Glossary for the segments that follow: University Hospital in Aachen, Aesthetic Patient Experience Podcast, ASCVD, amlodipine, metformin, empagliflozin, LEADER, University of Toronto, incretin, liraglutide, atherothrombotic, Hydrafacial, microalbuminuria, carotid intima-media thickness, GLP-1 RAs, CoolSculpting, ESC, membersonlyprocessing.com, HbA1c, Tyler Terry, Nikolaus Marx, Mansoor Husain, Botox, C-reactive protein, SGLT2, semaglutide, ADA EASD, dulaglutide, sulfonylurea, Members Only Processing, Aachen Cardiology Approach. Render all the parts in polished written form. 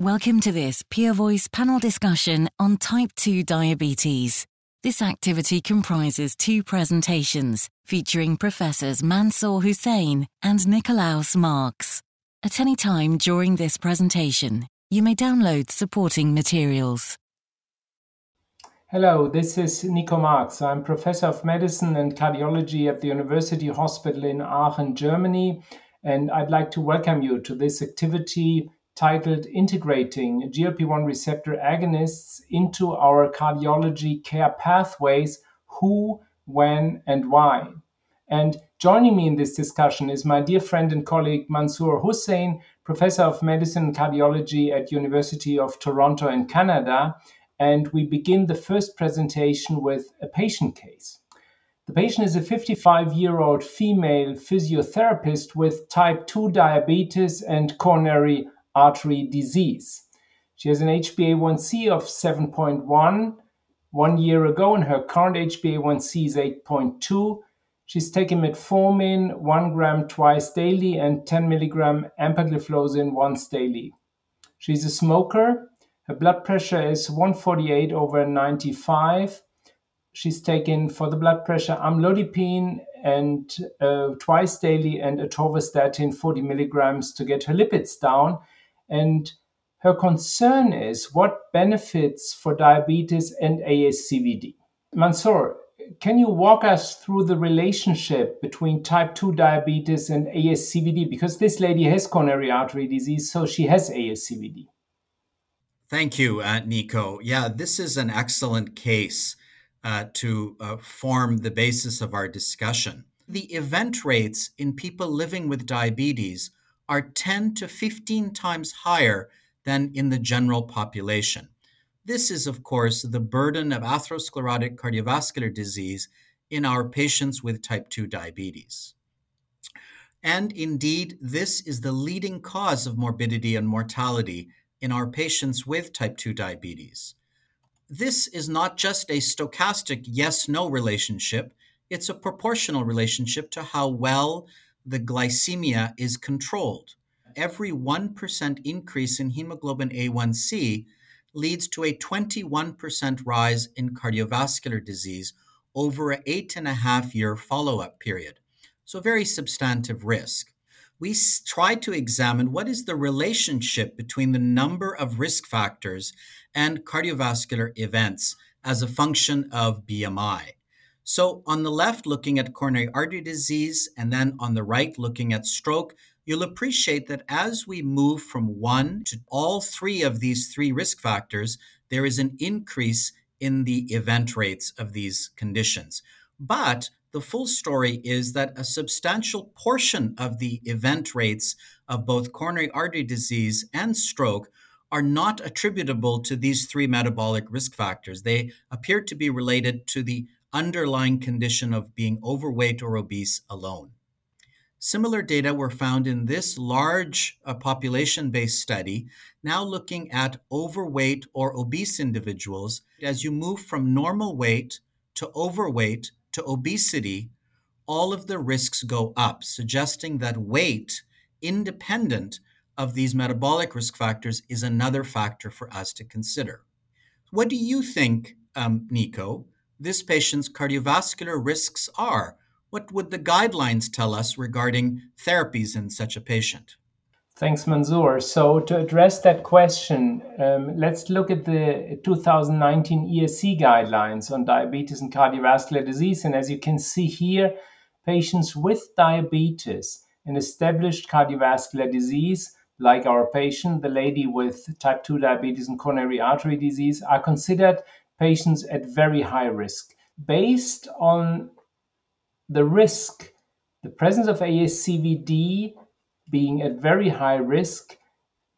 Welcome to this Peer Voice panel discussion on type 2 diabetes. This activity comprises two presentations featuring Professors Mansoor Husain and Nikolaus Marx. At any time during this presentation, you may download supporting materials. Hello, this is Nikolaus Marx. I'm Professor of Medicine and Cardiology at the University Hospital in Aachen, Germany, and I'd like to welcome you to this activity titled Integrating GLP-1 Receptor Agonists into Our Cardiology Care Pathways, Who, When, and Why. And joining me in this discussion is my dear friend and colleague Mansoor Husain, Professor of Medicine and Cardiology at University of Toronto in Canada, and we begin the first presentation with a patient case. The patient is a 55-year-old female physiotherapist with type 2 diabetes and coronary artery disease. She has an HbA1c of 7.1 1 year ago, and her current HbA1c is 8.2. She's taken metformin 1 gram twice daily and 10 milligram empagliflozin once daily. She's a smoker. Her blood pressure is 148 over 95. She's taken for the blood pressure amlodipine and twice daily and atorvastatin 40 milligrams to get her lipids down. And her concern is what benefits for diabetes and ASCVD. Mansoor, can you walk us through the relationship between type 2 diabetes and ASCVD? Because this lady has coronary artery disease, so she has ASCVD. Thank you, Nico. Yeah, this is an excellent case to form the basis of our discussion. The event rates in people living with diabetes are 10 to 15 times higher than in the general population. This is, of course, the burden of atherosclerotic cardiovascular disease in our patients with type 2 diabetes. And indeed, this is the leading cause of morbidity and mortality in our patients with type 2 diabetes. This is not just a stochastic yes-no relationship. It's a proportional relationship to how well the glycemia is controlled. Every 1% increase in hemoglobin A1c leads to a 21% rise in cardiovascular disease over an 8.5-year follow-up period. So very substantive risk. We try to examine what is the relationship between the number of risk factors and cardiovascular events as a function of BMI. So on the left, looking at coronary artery disease, and then on the right, looking at stroke, you'll appreciate that as we move from one to all three of these three risk factors, there is an increase in the event rates of these conditions. But the full story is that a substantial portion of the event rates of both coronary artery disease and stroke are not attributable to these three metabolic risk factors. They appear to be related to the underlying condition of being overweight or obese alone. Similar data were found in this large population-based study, now looking at overweight or obese individuals. As you move from normal weight to overweight to obesity, all of the risks go up, suggesting that weight, independent of these metabolic risk factors, is another factor for us to consider. What do you think, Nico, this patient's cardiovascular risks are? What would the guidelines tell us regarding therapies in such a patient? Thanks, Mansoor. So to address that question, let's look at the 2019 ESC guidelines on diabetes and cardiovascular disease. And as you can see here, patients with diabetes and established cardiovascular disease, like our patient, the lady with type 2 diabetes and coronary artery disease, are considered patients at very high risk. Based on the risk, the presence of ASCVD being at very high risk,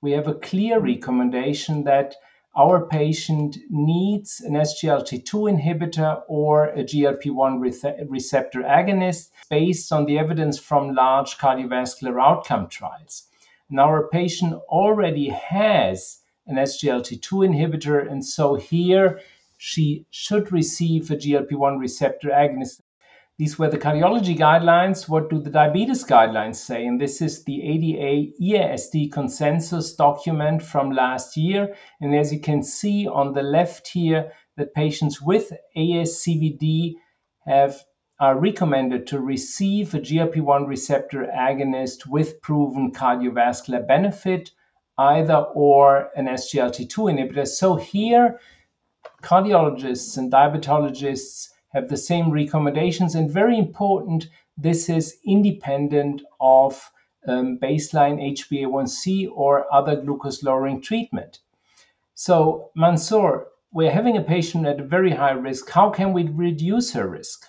we have a clear recommendation that our patient needs an SGLT2 inhibitor or a GLP-1 receptor agonist based on the evidence from large cardiovascular outcome trials. And our patient already has an SGLT2 inhibitor, and so here she should receive a GLP-1 receptor agonist. These were the cardiology guidelines. What do the diabetes guidelines say? And this is the ADA EASD consensus document from last year. And as you can see on the left here, that patients with ASCVD are recommended to receive a GLP-1 receptor agonist with proven cardiovascular benefit, either or an SGLT2 inhibitor. So here, cardiologists and diabetologists have the same recommendations, and very important, this is independent of baseline HbA1c or other glucose-lowering treatment. So, Mansoor, we're having a patient at a very high risk. How can we reduce her risk?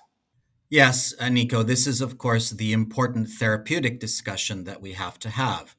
Yes, Nico, this is, of course, the important therapeutic discussion that we have to have.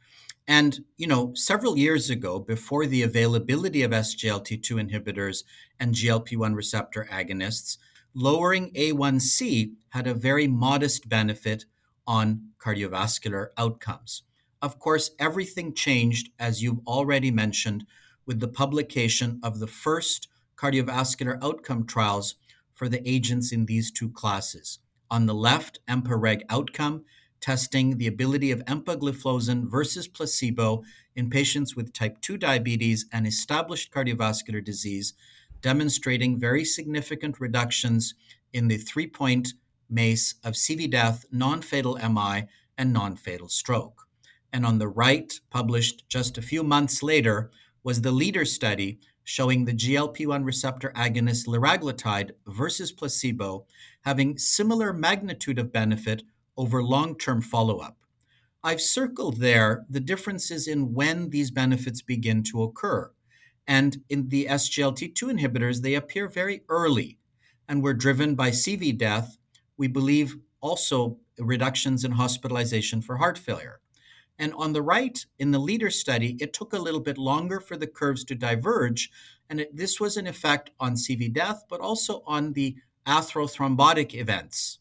And, you know, several years ago, before the availability of SGLT2 inhibitors and GLP-1 receptor agonists, lowering A1C had a very modest benefit on cardiovascular outcomes. Of course, everything changed, as you've already mentioned, with the publication of the first cardiovascular outcome trials for the agents in these two classes. On the left, EMPA-REG outcome, testing the ability of empagliflozin versus placebo in patients with type 2 diabetes and established cardiovascular disease, demonstrating very significant reductions in the 3-point MACE of CV death, non-fatal MI, and non-fatal stroke. And on the right, published just a few months later, was the LEADER study showing the GLP-1 receptor agonist liraglutide versus placebo having similar magnitude of benefit over long-term follow-up. I've circled there the differences in when these benefits begin to occur. And in the SGLT2 inhibitors, they appear very early and were driven by CV death. We believe also reductions in hospitalization for heart failure. And on the right, in the LEADER study, it took a little bit longer for the curves to diverge. And this was an effect on CV death, but also on the atherothrombotic events.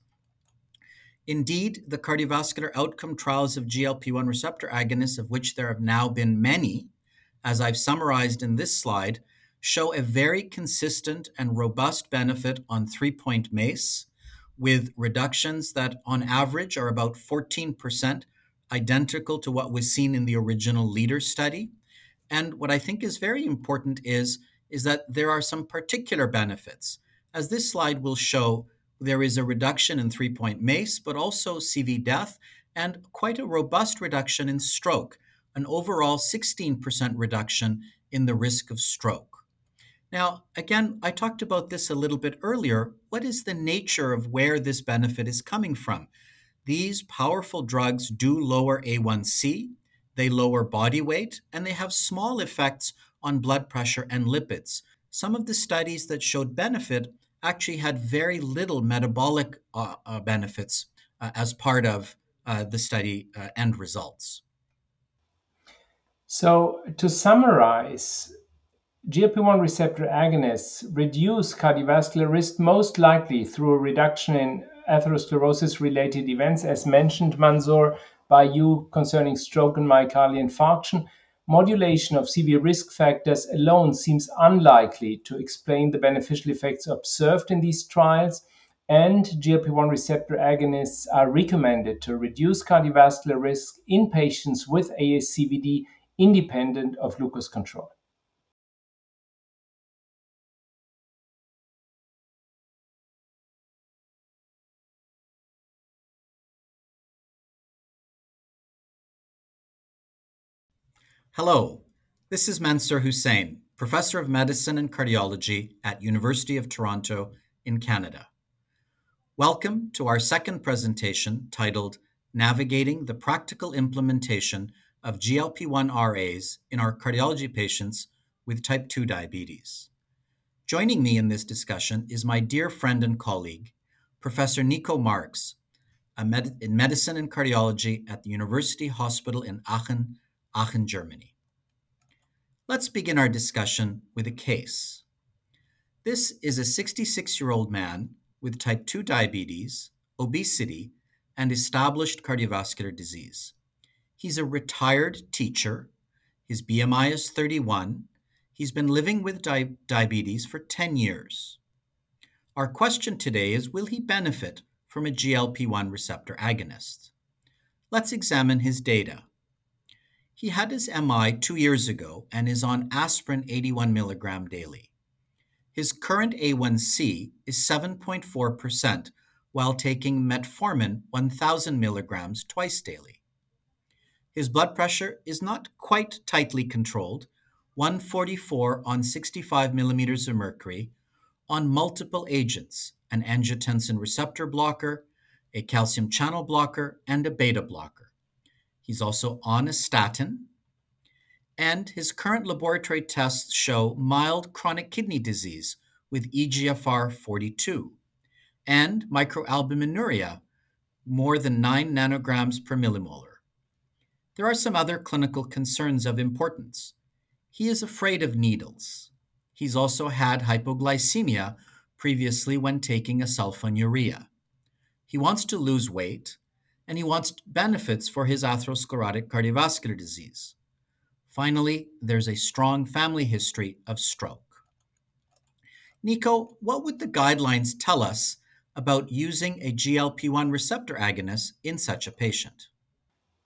Indeed, the cardiovascular outcome trials of GLP-1 receptor agonists, of which there have now been many, as I've summarized in this slide, show a very consistent and robust benefit on 3-point MACE, with reductions that on average are about 14%, identical to what was seen in the original LEADER study. And what I think is very important is that there are some particular benefits. As this slide will show, there is a reduction in 3-point MACE, but also CV death, and quite a robust reduction in stroke, an overall 16% reduction in the risk of stroke. Now, again, I talked about this a little bit earlier. What is the nature of where this benefit is coming from? These powerful drugs do lower A1C, they lower body weight, and they have small effects on blood pressure and lipids. Some of the studies that showed benefit actually had very little metabolic benefits as part of the study end results. So to summarize, GLP-1 receptor agonists reduce cardiovascular risk most likely through a reduction in atherosclerosis-related events, as mentioned, Mansoor, by you concerning stroke and myocardial infarction. Modulation of CV risk factors alone seems unlikely to explain the beneficial effects observed in these trials, and GLP-1 receptor agonists are recommended to reduce cardiovascular risk in patients with ASCVD independent of glucose control. Hello, this is Mansoor Husain, Professor of Medicine and Cardiology at University of Toronto in Canada. Welcome to our second presentation titled Navigating the Practical Implementation of GLP-1 RAs in our cardiology patients with type 2 diabetes. Joining me in this discussion is my dear friend and colleague, Professor Nikolaus Marx, in medicine and cardiology at the University Hospital in Aachen, Germany. Let's begin our discussion with a case. This is a 66-year-old man with type 2 diabetes, obesity, and established cardiovascular disease. He's a retired teacher. His BMI is 31. He's been living with diabetes for 10 years. Our question today is, will he benefit from a GLP-1 receptor agonist. Let's examine his data. He had his MI 2 years ago and is on aspirin 81 mg daily. His current A1C is 7.4% while taking metformin 1,000 mg twice daily. His blood pressure is not quite tightly controlled, 144 on 65 mm of mercury, on multiple agents, an angiotensin receptor blocker, a calcium channel blocker, and a beta blocker. He's also on a statin, and his current laboratory tests show mild chronic kidney disease with EGFR 42 and microalbuminuria more than 9 nanograms per millimolar. There are some other clinical concerns of importance. He is afraid of needles. He's also had hypoglycemia previously when taking a sulfonylurea. He wants to lose weight, and he wants benefits for his atherosclerotic cardiovascular disease. Finally, there's a strong family history of stroke. Nico, what would the guidelines tell us about using a GLP-1 receptor agonist in such a patient?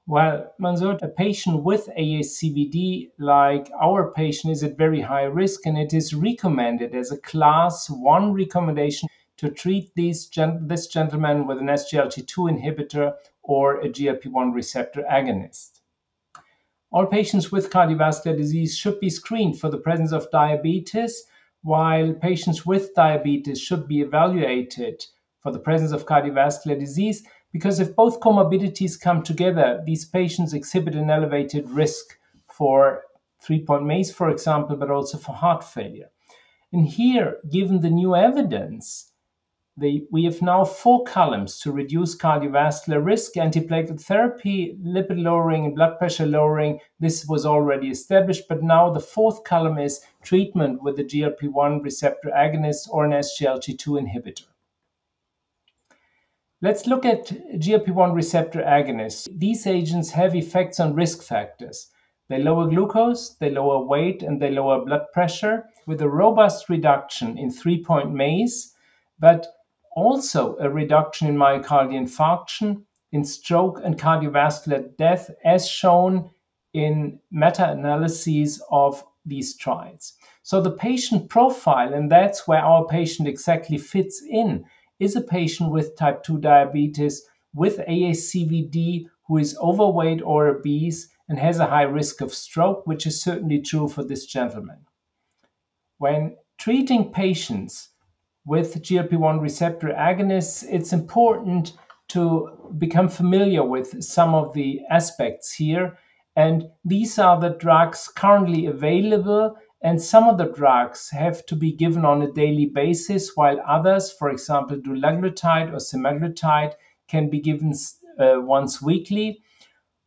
Well, Mansoor, a patient with ASCVD, like our patient, is at very high risk, and it is recommended as a class 1 recommendation to treat this gentleman with an SGLT2 inhibitor or a GLP-1 receptor agonist. All patients with cardiovascular disease should be screened for the presence of diabetes, while patients with diabetes should be evaluated for the presence of cardiovascular disease, because if both comorbidities come together, these patients exhibit an elevated risk for 3-point MACE, for example, but also for heart failure. And here, given the new evidence, we have now 4 columns to reduce cardiovascular risk: antiplatelet therapy, lipid lowering, and blood pressure lowering. This was already established, but now the 4th column is treatment with the GLP-1 receptor agonist or an SGLT2 inhibitor. Let's look at GLP-1 receptor agonists. These agents have effects on risk factors. They lower glucose, they lower weight, and they lower blood pressure with a robust reduction in 3-point MACE, but also a reduction in myocardial infarction, in stroke and cardiovascular death, as shown in meta-analyses of these trials. So the patient profile, and that's where our patient exactly fits in, is a patient with type 2 diabetes, with ASCVD, who is overweight or obese and has a high risk of stroke, which is certainly true for this gentleman. When treating patients with GLP-1 receptor agonists, it's important to become familiar with some of the aspects here. And these are the drugs currently available, and some of the drugs have to be given on a daily basis, while others, for example, dulaglutide or semaglutide, can be given once weekly.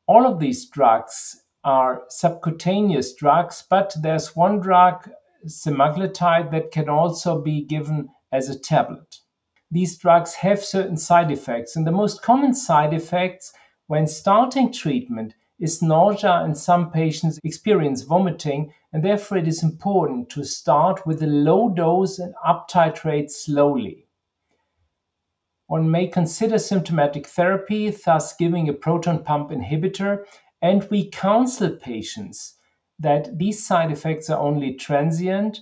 All of these drugs are subcutaneous drugs, but there's one drug, semaglutide, that can also be given as a tablet. These drugs have certain side effects, and the most common side effects when starting treatment is nausea, and some patients experience vomiting, and therefore it is important to start with a low dose and uptitrate slowly. One may consider symptomatic therapy, thus giving a proton pump inhibitor, and we counsel patients that these side effects are only transient.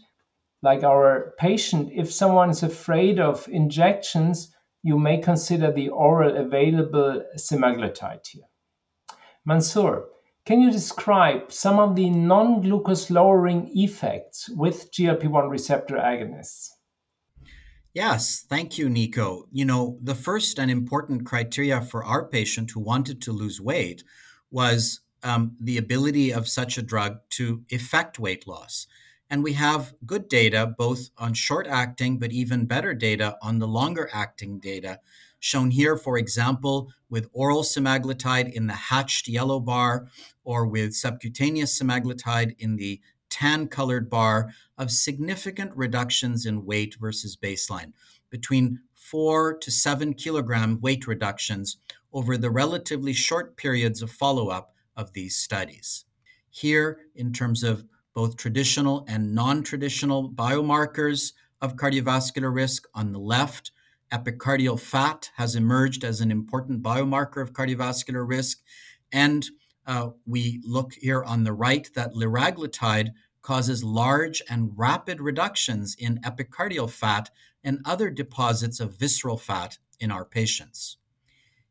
Like our patient, if someone is afraid of injections, you may consider the oral available semaglutide here. Mansoor, can you describe some of the non-glucose lowering effects with GLP-1 receptor agonists? Yes, thank you, Nico. You know, the first and important criteria for our patient who wanted to lose weight was the ability of such a drug to effect weight loss. And we have good data both on short-acting, but even better data on the longer-acting data, shown here, for example, with oral semaglutide in the hatched yellow bar, or with subcutaneous semaglutide in the tan-colored bar, of significant reductions in weight versus baseline, between 4 to 7 kilogram weight reductions over the relatively short periods of follow-up of these studies. Here, in terms of both traditional and non-traditional biomarkers of cardiovascular risk on the left, epicardial fat has emerged as an important biomarker of cardiovascular risk. And we look here on the right that liraglutide causes large and rapid reductions in epicardial fat and other deposits of visceral fat in our patients.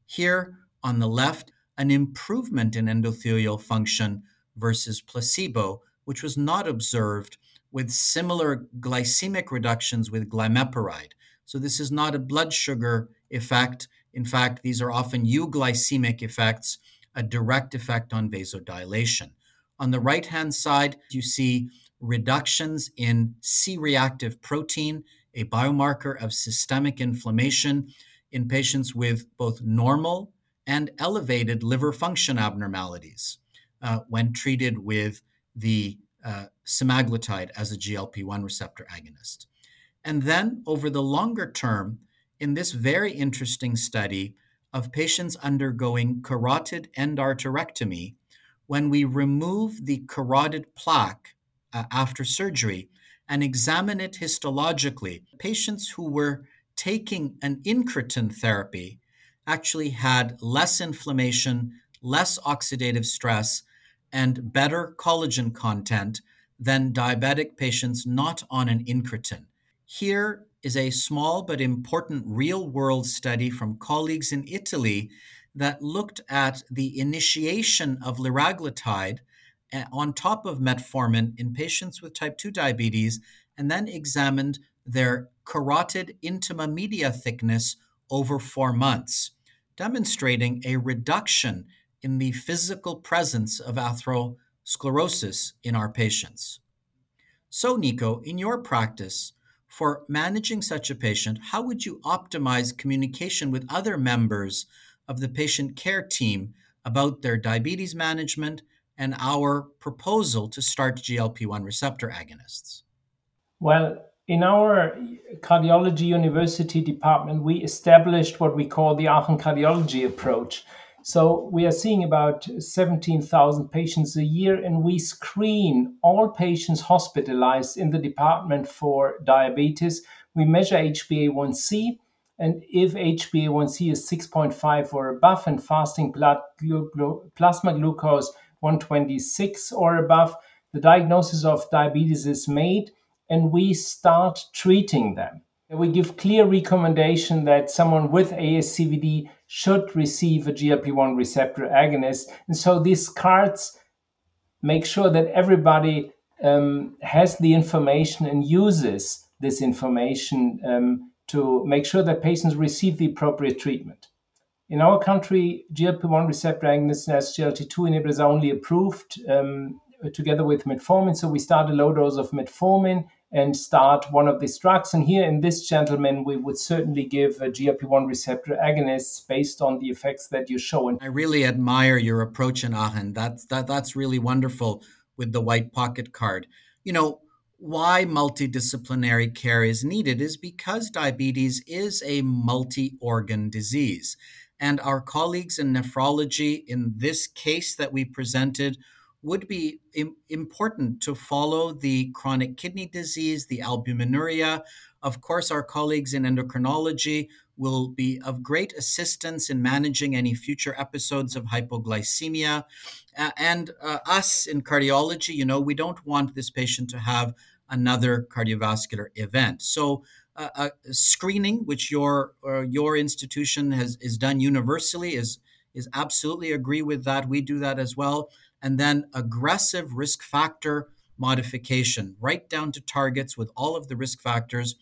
Here on the left, an improvement in endothelial function versus placebo, which was not observed with similar glycemic reductions with glimepiride. So this is not a blood sugar effect. In fact, these are often euglycemic effects, a direct effect on vasodilation. On the right-hand side, you see reductions in C-reactive protein, a biomarker of systemic inflammation in patients with both normal and elevated liver function abnormalities when treated with the semaglutide as a GLP-1 receptor agonist. And then over the longer term, in this very interesting study of patients undergoing carotid endarterectomy, when we remove the carotid plaque after surgery and examine it histologically, patients who were taking an incretin therapy actually had less inflammation, less oxidative stress, and better collagen content than diabetic patients not on an incretin. Here is a small but important real-world study from colleagues in Italy that looked at the initiation of liraglutide on top of metformin in patients with type 2 diabetes and then examined their carotid intima-media thickness over 4 months, demonstrating a reduction in the physical presence of atherosclerosis in our patients. So, Nico, in your practice, for managing such a patient, how would you optimize communication with other members of the patient care team about their diabetes management and our proposal to start GLP-1 receptor agonists? Well, in our cardiology university department, we established what we call the Aachen Cardiology Approach. So we are seeing about 17,000 patients a year, and we screen all patients hospitalized in the department for diabetes. We measure HbA1c, and if HbA1c is 6.5 or above and fasting blood plasma glucose 126 or above, the diagnosis of diabetes is made, and we start treating them. And we give clear recommendation that someone with ASCVD should receive a GLP-1 receptor agonist. And so these cards make sure that everybody has the information and uses this information to make sure that patients receive the appropriate treatment. In our country, GLP-1 receptor agonists and SGLT2 inhibitors are only approved together with metformin. So we start a low dose of metformin and start one of these drugs. And here in this gentleman, we would certainly give a GLP-1 receptor agonist based on the effects that you show. I really admire your approach in Aachen. That's really wonderful with the white pocket card. You know, why multidisciplinary care is needed is because diabetes is a multi-organ disease. And our colleagues in nephrology, in this case that we presented, would be important to follow the chronic kidney disease, the albuminuria. Of course, our colleagues in endocrinology will be of great assistance in managing any future episodes of hypoglycemia. And us in cardiology, you know, we don't want this patient to have another cardiovascular event. So screening, which your institution has done universally, is absolutely agree with that. We do that as well. And then aggressive risk factor modification, right down to targets with all of the risk factors.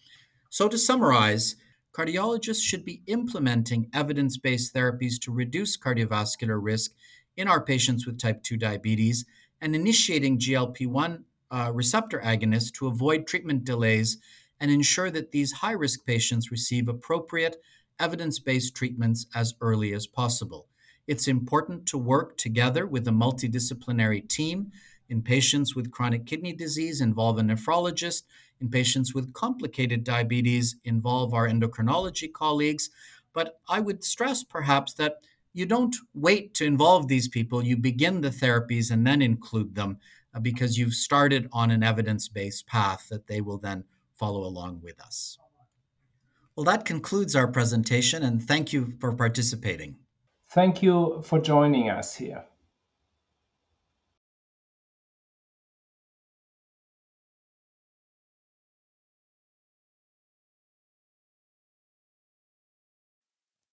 So to summarize, cardiologists should be implementing evidence-based therapies to reduce cardiovascular risk in our patients with type 2 diabetes and initiating GLP-1 receptor agonists to avoid treatment delays and ensure that these high-risk patients receive appropriate evidence-based treatments as early as possible. It's important to work together with a multidisciplinary team. In patients with chronic kidney disease, involve a nephrologist. In patients with complicated diabetes, involve our endocrinology colleagues. But I would stress perhaps that you don't wait to involve these people. You begin the therapies and then include them because you've started on an evidence-based path that they will then follow along with us. Well, that concludes our presentation, and thank you for participating. Thank you for joining us here.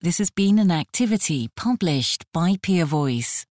This has been an activity published by Peer Voice.